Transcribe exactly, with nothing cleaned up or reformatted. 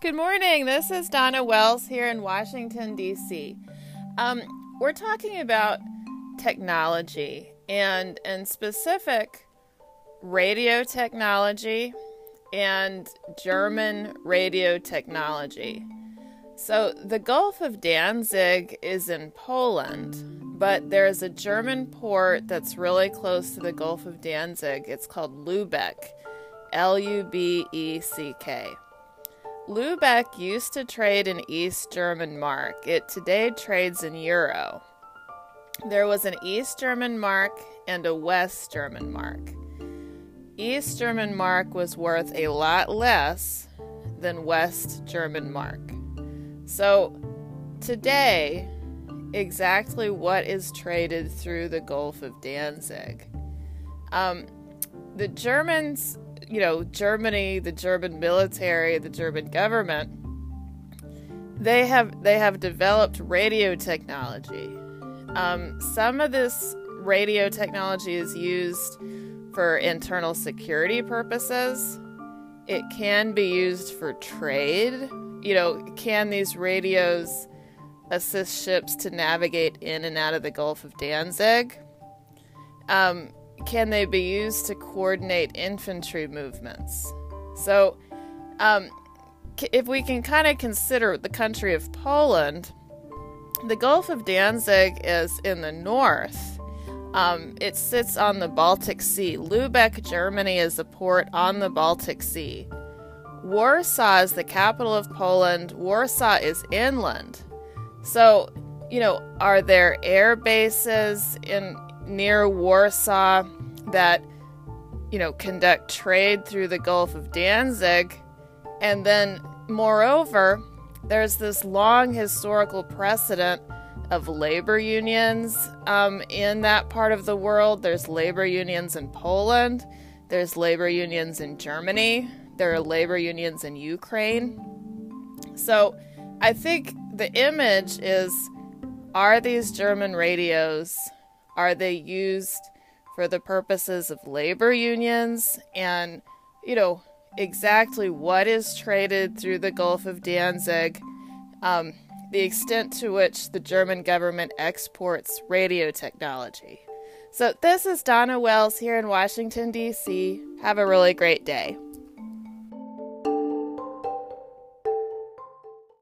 Good morning. This is Donna Wells here in Washington, D C Um, we're talking about technology and, in specific, radio technology and German radio technology. So the Gulf of Danzig is in Poland, but there is a German port that's really close to the Gulf of Danzig. It's called Lübeck, L U B E C K. Lübeck used to trade in East German mark. It today trades in euro. There was an East German mark and a West German mark. East German mark was worth a lot less than West German mark. So today, exactly what is traded through the Gulf of Danzig? Um, the Germans... you know, Germany, the German military, the German government, they have they have developed radio technology. Um, some of this radio technology is used for internal security purposes. It can be used for trade. You know, can these radios assist ships to navigate in and out of the Gulf of Danzig? Um, Can they be used to coordinate infantry movements? So, um, if we can kind of consider the country of Poland, the Gulf of Danzig is in the north. Um, it sits on the Baltic Sea. Lübeck, Germany, is a port on the Baltic Sea. Warsaw is the capital of Poland. Warsaw is inland. So, you know, are there air bases in near Warsaw that, you know, conduct trade through the Gulf of Danzig? And then, moreover, there's this long historical precedent of labor unions um, in that part of the world. There's labor unions in Poland. There's labor unions in Germany. There are labor unions in Ukraine. So I think the image is, are these German radios... are they used for the purposes of labor unions? And, you know, exactly what is traded through the Gulf of Danzig, um, the extent to which the German government exports radio technology. So this is Donna Wells here in Washington, D C Have a really great day.